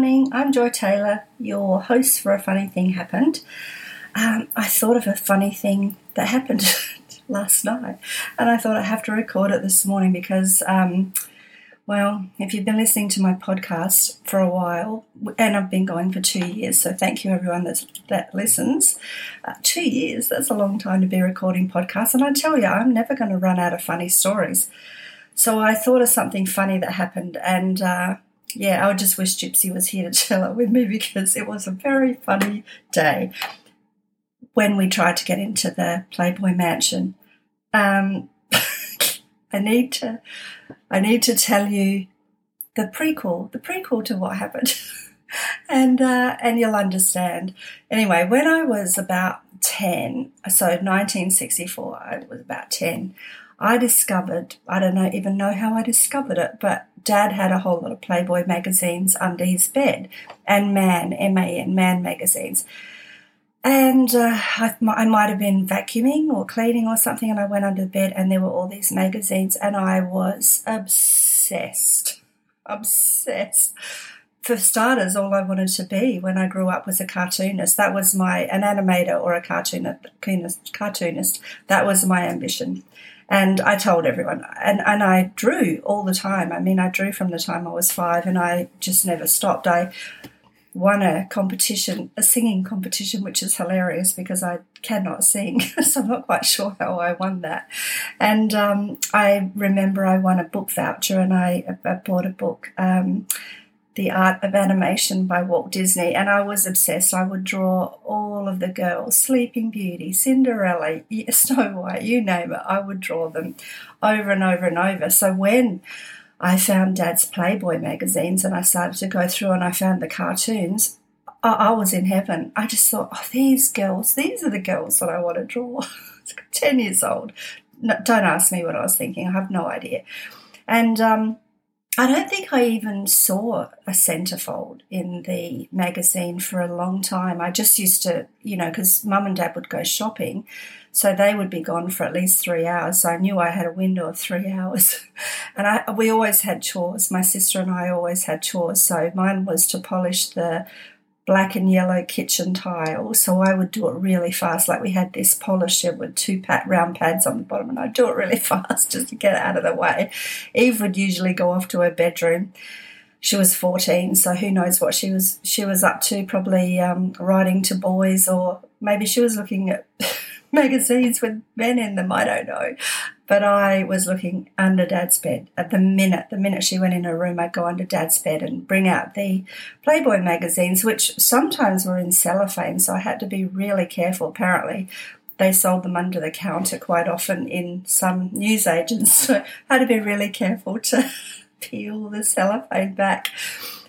morning. I'm Joy Taylor, your host for A Funny Thing Happened. I thought of a funny thing that happened last night, and I thought I have to record it this morning because, well, if you've been listening to my podcast for a while, and I've been going for 2 years, so thank you everyone that listens. 2 years, that's a long time to be recording podcasts, and I tell you, I'm never going to run out of funny stories. So I thought of something funny that happened, and yeah, I just wish Gypsy was here to tell it with me because it was a very funny day when we tried to get into the Playboy Mansion. I need to tell you the prequel to what happened, and you'll understand. Anyway, when I was about 10, so 1964, I was about 10. I discovered, I don't even know how I discovered it, but Dad had a whole lot of Playboy magazines under his bed and Man, M-A-N, Man magazines. And I might have been vacuuming or cleaning or something, and I went under the bed and there were all these magazines and I was obsessed. For starters, all I wanted to be when I grew up was a cartoonist. That was an animator or a cartoonist. That was my ambition. And I told everyone, and I drew all the time. I mean, I drew from the time I was 5, and I just never stopped. I won a competition, a singing competition, which is hilarious because I cannot sing, so I'm not quite sure how I won that. And I remember I won a book voucher, and I bought a book, The Art of Animation by Walt Disney, and I was obsessed. I would draw all of the girls, Sleeping Beauty, Cinderella, Snow White, you name it. I would draw them over and over and over. So when I found Dad's Playboy magazines and I started to go through and I found the cartoons, I was in heaven. I just thought, oh, these are the girls that I want to draw. 10 years old. No, don't ask me what I was thinking. I have no idea. And I don't think I even saw a centerfold in the magazine for a long time. I just used to, because Mum and Dad would go shopping, so they would be gone for at least 3 hours. So I knew I had a window of 3 hours. And we always had chores. My sister and I always had chores. So mine was to polish the black and yellow kitchen tile. So I would do it really fast. Like we had this polisher with two round pads on the bottom, and I'd do it really fast just to get it out of the way. Eve would usually go off to her bedroom. She was 14, so who knows what she was up to, probably writing to boys, or maybe she was looking at magazines with men in them, I don't know. But I was looking under Dad's bed. At the minute she went in her room, I'd go under Dad's bed and bring out the Playboy magazines, which sometimes were in cellophane, so I had to be really careful. Apparently they sold them under the counter quite often in some newsagents, so I had to be really careful to peel the cellophane back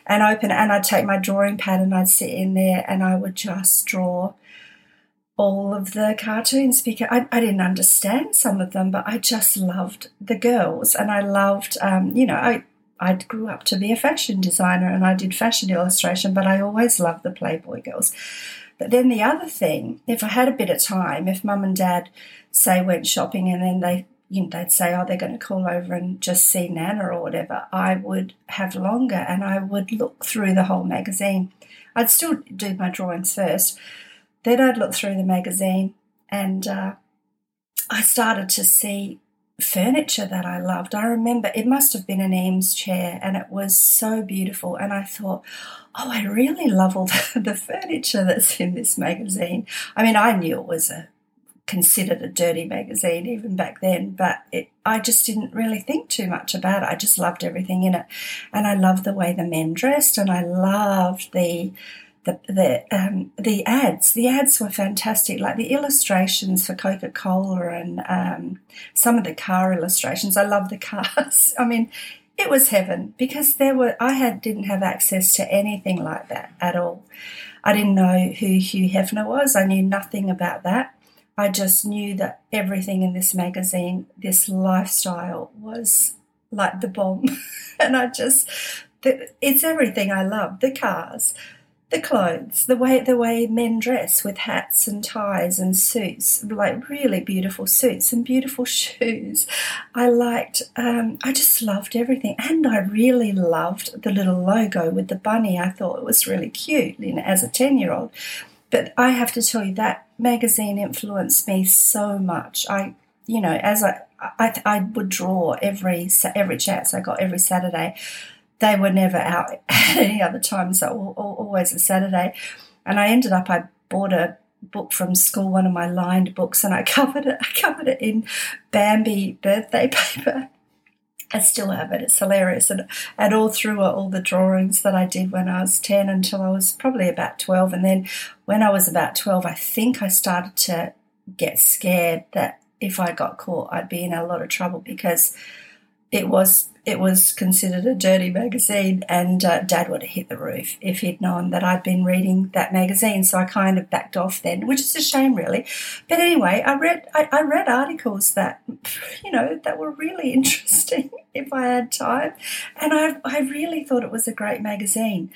and open it. And I'd take my drawing pad and I'd sit in there and I would just draw all of the cartoons because I didn't understand some of them, but I just loved the girls. And I loved, I grew up to be a fashion designer and I did fashion illustration, but I always loved the Playboy girls. But then the other thing, if I had a bit of time, if Mum and Dad, say, went shopping and then they'd say, oh, they're going to call over and just see Nana or whatever, I would have longer and I would look through the whole magazine. I'd still do my drawings first. Then I'd look through the magazine and I started to see furniture that I loved. I remember it must have been an Eames chair and it was so beautiful, and I thought, oh, I really love all the furniture that's in this magazine. I mean, I knew it was considered a dirty magazine even back then, but I just didn't really think too much about it. I just loved everything in it, and I loved the way the men dressed, and I loved the ads. The ads were fantastic, like the illustrations for Coca-Cola and some of the car illustrations. I love the cars. I mean, it was heaven because I didn't have access to anything like that at all. I didn't know who Hugh Hefner was. I knew nothing about that. I just knew that everything in this magazine, this lifestyle, was like the bomb. And it's everything I loved, the cars, The clothes, the way men dress with hats and ties and suits, like really beautiful suits and beautiful shoes. I liked, I just loved everything. And I really loved the little logo with the bunny. I thought it was really cute, you know, as a 10-year-old. But I have to tell you, that magazine influenced me so much. I would draw every chance I got every Saturday. They were never out at any other time, so always a Saturday. And I bought a book from school, one of my lined books, and I covered it in Bambi birthday paper. I still have it. It's hilarious. And all through are all the drawings that I did when I was 10 until I was probably about 12. And then when I was about 12, I think I started to get scared that if I got caught, I'd be in a lot of trouble, because it was considered a dirty magazine, and Dad would have hit the roof if he'd known that I'd been reading that magazine. So I kind of backed off then, which is a shame, really. But anyway, I read articles that, you know, that were really interesting if I had time, and I really thought it was a great magazine.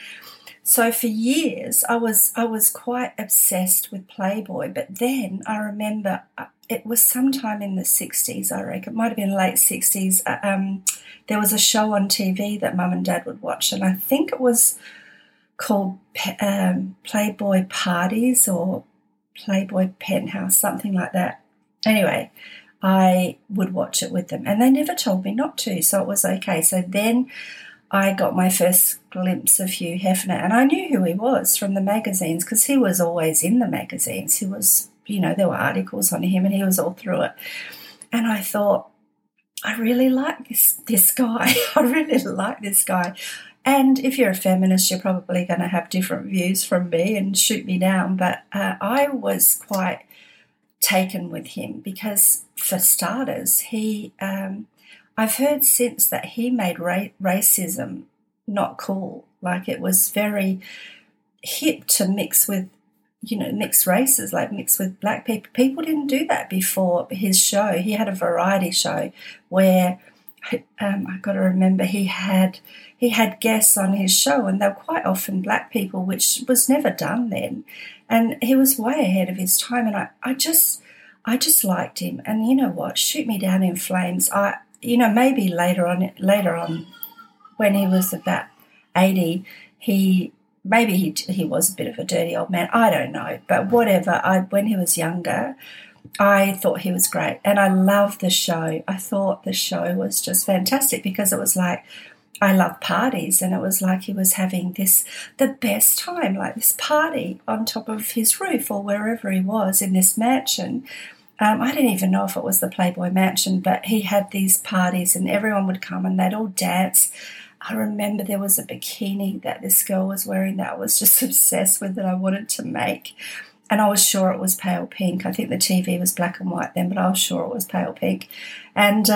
So for years, I was quite obsessed with Playboy. But then I remember it was sometime in the 60s, I reckon. It might have been late 60s. There was a show on TV that Mum and Dad would watch, and I think it was called Playboy Parties or Playboy Penthouse, something like that. Anyway, I would watch it with them, and they never told me not to, so it was okay. So then I got my first glimpse of Hugh Hefner, and I knew who he was from the magazines, because he was always in the magazines. He was... you know, there were articles on him, and he was all through it. And I thought, I really like this guy. I really like this guy. And if you're a feminist, you're probably going to have different views from me and shoot me down. But I was quite taken with him because, for starters, he I've heard since that he made racism not cool. Like, it was very hip to mix with, you know, mixed races, like mixed with black people. People didn't do that before his show. He had a variety show where I've got to remember he had guests on his show, and they were quite often black people, which was never done then. And he was way ahead of his time, and I just liked him. And you know what? Shoot me down in flames. Maybe later on, when he was about 80, Maybe he was a bit of a dirty old man. I don't know. But whatever, when he was younger, I thought he was great. And I loved the show. I thought the show was just fantastic, because it was like, I love parties, and it was like he was having the best time, like this party on top of his roof or wherever he was in this mansion. I didn't even know if it was the Playboy Mansion, but he had these parties, and everyone would come and they'd all dance. I remember there was a bikini that this girl was wearing that I was just obsessed with, that I wanted to make, and I was sure it was pale pink. I think the TV was black and white then, but I was sure it was pale pink. And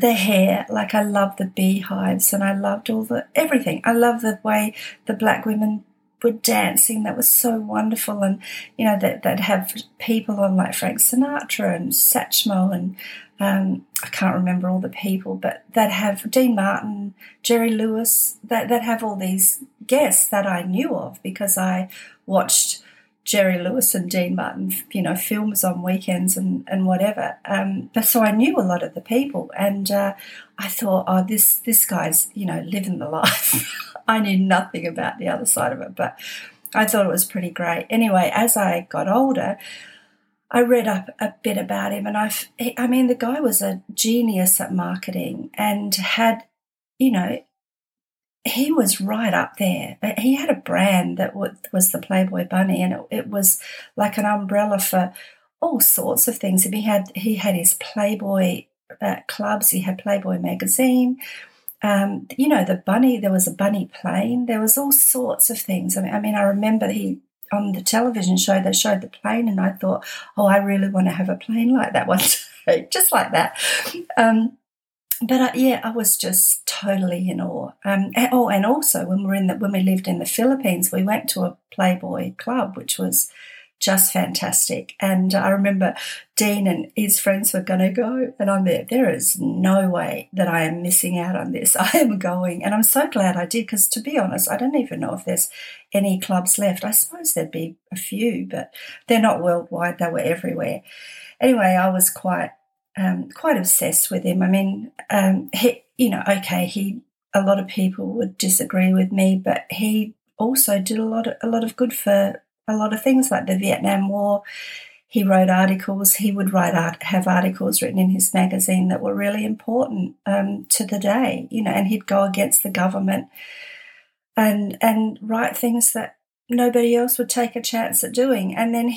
the hair, like, I loved the beehives, and I loved everything. I loved the way the black women were dancing. That was so wonderful. And, you know, they'd have people on like Frank Sinatra and Satchmo and I can't remember all the people, but that have Dean Martin, Jerry Lewis, that have all these guests that I knew of because I watched Jerry Lewis and Dean Martin, you know, films on weekends and whatever. But so I knew a lot of the people, and I thought, oh, this guy's, you know, living the life. I knew nothing about the other side of it, but I thought it was pretty great. Anyway, as I got older, I read up a bit about him, and the guy was a genius at marketing, and had, you know, he was right up there. He had a brand that was the Playboy Bunny, and it was like an umbrella for all sorts of things. And he had his Playboy clubs. He had Playboy magazine. You know, the bunny. There was a bunny plane. There was all sorts of things. I mean, I remember on the television show, they showed the plane, and I thought, oh, I really want to have a plane like that one day, just like that. I was just totally in awe. And also when we lived in the Philippines, we went to a Playboy club, which was just fantastic. And I remember Dean and his friends were going to go, and I'm there. There is no way that I am missing out on this. I am going, and I'm so glad I did, because to be honest, I don't even know if there's any clubs left. I suppose there'd be a few, but they're not worldwide. They were everywhere. Anyway, I was quite obsessed with him. I mean, a lot of people would disagree with me, but he also did a lot of good for a lot of things like the Vietnam War. He wrote articles. He would have articles written in his magazine that were really important to the day, you know, and he'd go against the government and write things that nobody else would take a chance at doing. And then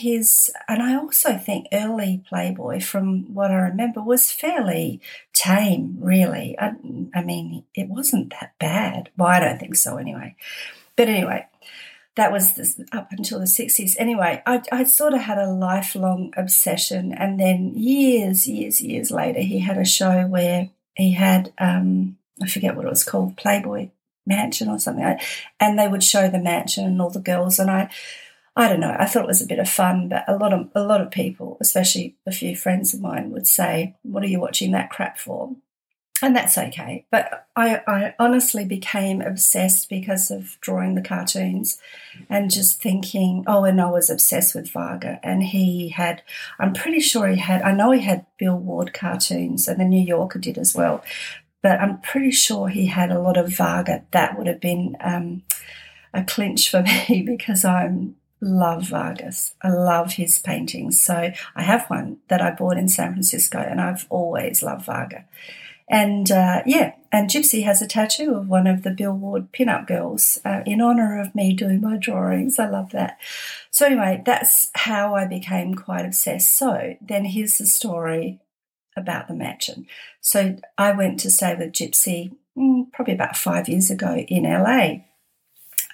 I also think early Playboy, from what I remember, was fairly tame, really. I mean, it wasn't that bad. Well, I don't think so anyway. But anyway, that was up until the 60s. Anyway, I sort of had a lifelong obsession. And then years later, he had a show where he had, I forget what it was called, Playboy Mansion or something, and they would show the mansion and all the girls, and I don't know, I thought it was a bit of fun, but a lot of people, especially a few friends of mine, would say, "What are you watching that crap for?" And that's okay. But I honestly became obsessed because of drawing the cartoons and just thinking, and I was obsessed with Varga, and he had Bill Ward cartoons, and The New Yorker did as well. But I'm pretty sure he had a lot of Varga. That would have been a clinch for me, because I love Vargas. I love his paintings. So I have one that I bought in San Francisco, and I've always loved Varga. And, and Gypsy has a tattoo of one of the Bill Ward pin-up girls in honour of me doing my drawings. I love that. So anyway, that's how I became quite obsessed. So then here's the story about the mansion. So I went to stay with Gypsy probably about 5 years ago in LA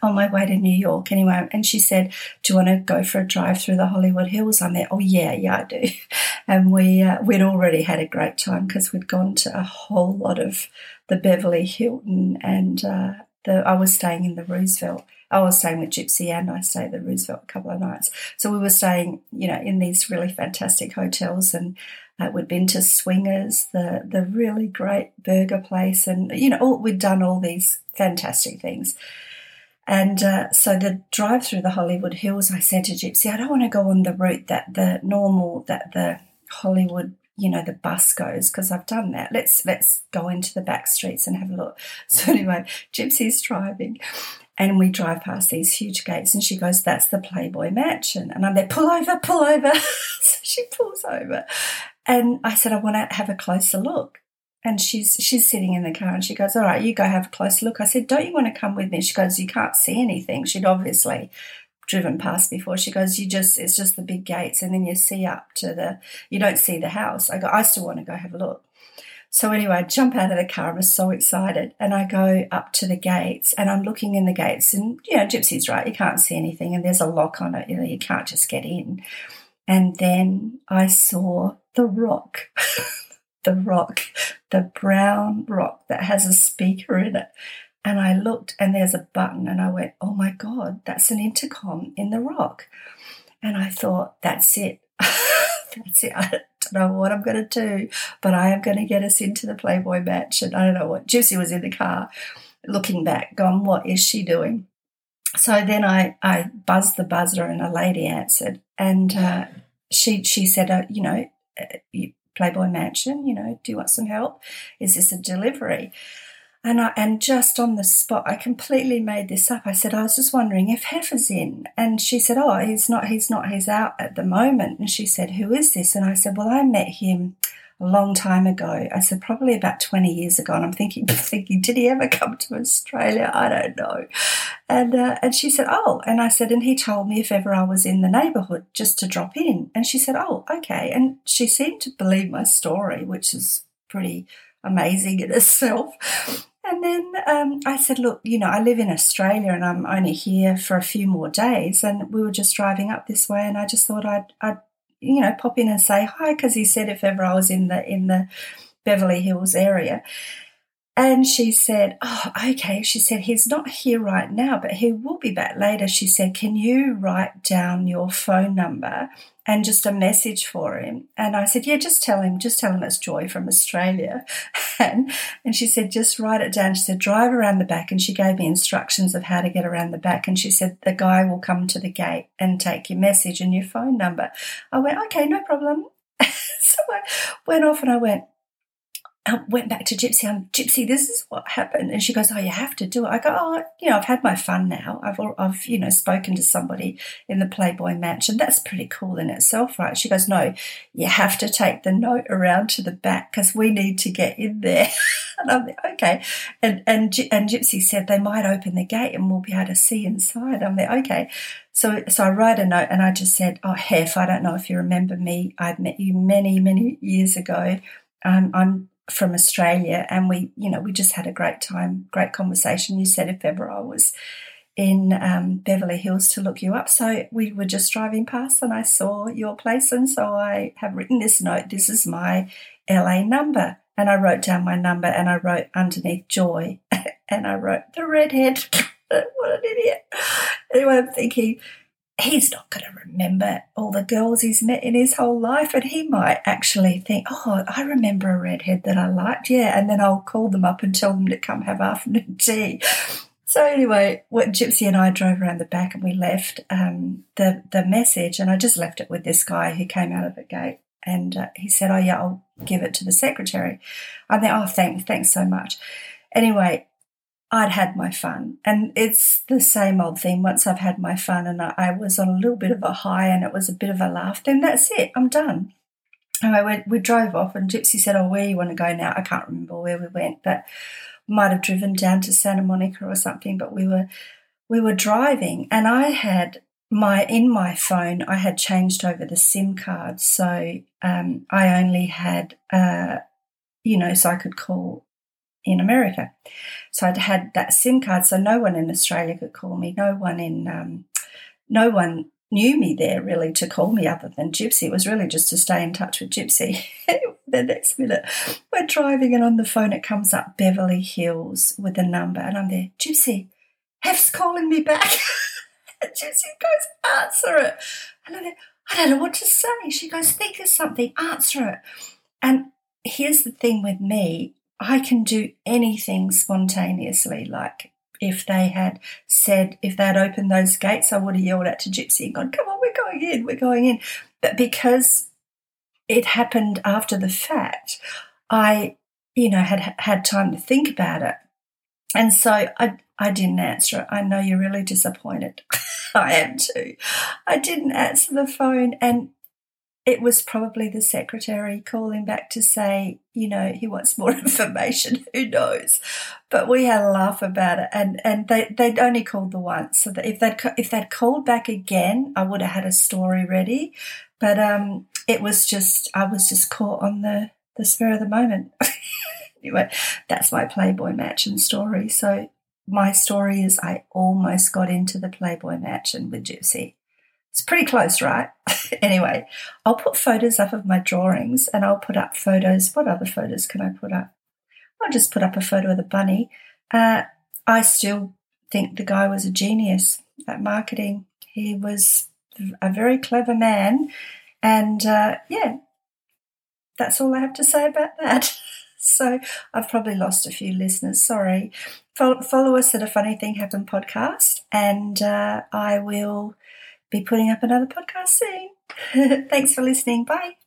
on my way to New York anyway, and she said, "Do you want to go for a drive through the Hollywood Hills?" I'm there, "Oh yeah, I do." And we'd already had a great time, because we'd gone to a whole lot of the Beverly Hilton, and I was staying in the Roosevelt. I was staying with Gypsy, and I stayed at the Roosevelt a couple of nights. So we were staying, you know, in these really fantastic hotels, and we'd been to Swingers, the really great burger place, and, you know, we'd done all these fantastic things. And so the drive through the Hollywood Hills, I said to Gypsy, "I don't want to go on the route that the Hollywood, you know, the bus goes, because I've done that. Let's go into the back streets and have a look." So anyway, Gypsy's driving, and we drive past these huge gates, and she goes, "That's the Playboy Mansion." And I'm there, pull over. So she pulls over, and I said, "I want to have a closer look." And she's sitting in the car, and she goes, "All right, you go have a closer look." I said, "Don't you want to come with me?" She goes, "You can't see anything." She'd obviously driven past before. She goes, it's just the big gates, and then you see up to you don't see the house." I go, "I still want to go have a look." So anyway, I jump out of the car. I was so excited, and I go up to the gates, and I'm looking in the gates, and, you know, Gypsy's right, you can't see anything, and there's a lock on it, you know, you can't just get in. And then I saw the rock, the brown rock that has a speaker in it. And I looked, and there's a button, and I went, "Oh, my God, that's an intercom in the rock." And I thought, that's it. That's it. I don't know what I'm going to do, but I am going to get us into the Playboy Mansion. I don't know what. Gypsy was in the car looking back, going, "What is she doing?" So then I buzzed the buzzer, and a lady answered. And she said, "You know, Playboy Mansion, you know, do you want some help? Is this a delivery?" And just on the spot, I completely made this up. I said, "I was just wondering if Heffer's in." And she said, "Oh, he's not, he's out at the moment." And she said, "Who is this?" And I said, "Well, I met him a long time ago." I said, "Probably about 20 years ago." And I'm thinking, did he ever come to Australia? I don't know. And she said, "Oh," and I said, "And he told me if ever I was in the neighbourhood just to drop in." And she said, "Oh, okay." And she seemed to believe my story, which is pretty amazing in itself. And then I said, "Look, you know, I live in Australia, and I'm only here for a few more days, and we were just driving up this way, and I just thought I'd you know, pop in and say hi, because he said if ever I was in the Beverly Hills area." And she said, oh, okay. She said, he's not here right now, but he will be back later. She said, can you write down your phone number and just a message for him? And I said, yeah, just tell him it's Joy from Australia. And she said, just write it down. She said, drive around the back. And she gave me instructions of how to get around the back. And she said, the guy will come to the gate and take your message and your phone number. I went, okay, no problem. So I went off and I went back to Gypsy. Gypsy, this is what happened. And she goes, oh, you have to do it. I go, oh, I've had my fun now. I've spoken to somebody in the Playboy Mansion. That's pretty cool in itself, right? She goes, no, you have to take the note around to the back because we need to get in there. And I'm like, okay. And Gypsy said they might open the gate and we'll be able to see inside. I'm like, okay. So I write a note and I just said, oh, Hef, I don't know if you remember me. I'd met you many, many years ago. I'm from Australia, and we just had a great time, great conversation. You said if ever I was in Beverly Hills to look you up. So we were just driving past and I saw your place, and so I have written this note. This is my LA number. And I wrote down my number and I wrote underneath Joy and I wrote the redhead. What an idiot. Anyway, I'm thinking, he's not going to remember all the girls he's met in his whole life, and he might actually think, oh, I remember a redhead that I liked, yeah, and then I'll call them up and tell them to come have afternoon tea. So anyway, Gypsy and I drove around the back and we left the message, and I just left it with this guy who came out of the gate, and he said, oh, yeah, I'll give it to the secretary. I think, oh, thanks so much. Anyway, I'd had my fun, and it's the same old thing. Once I've had my fun and I was on a little bit of a high and it was a bit of a laugh, then that's it. I'm done. And we drove off, and Gypsy said, oh, where you want to go now? I can't remember where we went, but might have driven down to Santa Monica or something. But we were driving, and I had in my phone, I had changed over the SIM card, so I only had, so I could call in America. So I'd had that SIM card, so no one in Australia could call me. No one knew me there really to call me other than Gypsy. It was really just to stay in touch with Gypsy. The next minute we're driving, and on the phone it comes up Beverly Hills with a number, and I'm there, Gypsy, Hef's calling me back. And Gypsy goes, answer it. And I'm there, I don't know what to say. She goes, think of something, answer it. And here's the thing with me, I can do anything spontaneously. Like if they'd opened those gates, I would have yelled out to Gypsy and gone, come on, we're going in. But because it happened after the fact, I, had time to think about it. And so I didn't answer it. I know you're really disappointed. I am too. I didn't answer the phone, and it was probably the secretary calling back to say, he wants more information, who knows. But we had a laugh about it, and they'd only called the once. So that if they'd called back again, I would have had a story ready. But I was just caught on the spur of the moment. Anyway, that's my Playboy Mansion story. So my story is I almost got into the Playboy Mansion with Gypsy. It's pretty close, right? Anyway, I'll put photos up of my drawings, and I'll put up photos. What other photos can I put up? I'll just put up a photo of the bunny. I still think the guy was a genius at marketing. He was a very clever man, and, that's all I have to say about that. So I've probably lost a few listeners, sorry. Follow us at A Funny Thing Happened Podcast, and I will be putting up another podcast soon. Thanks for listening. Bye.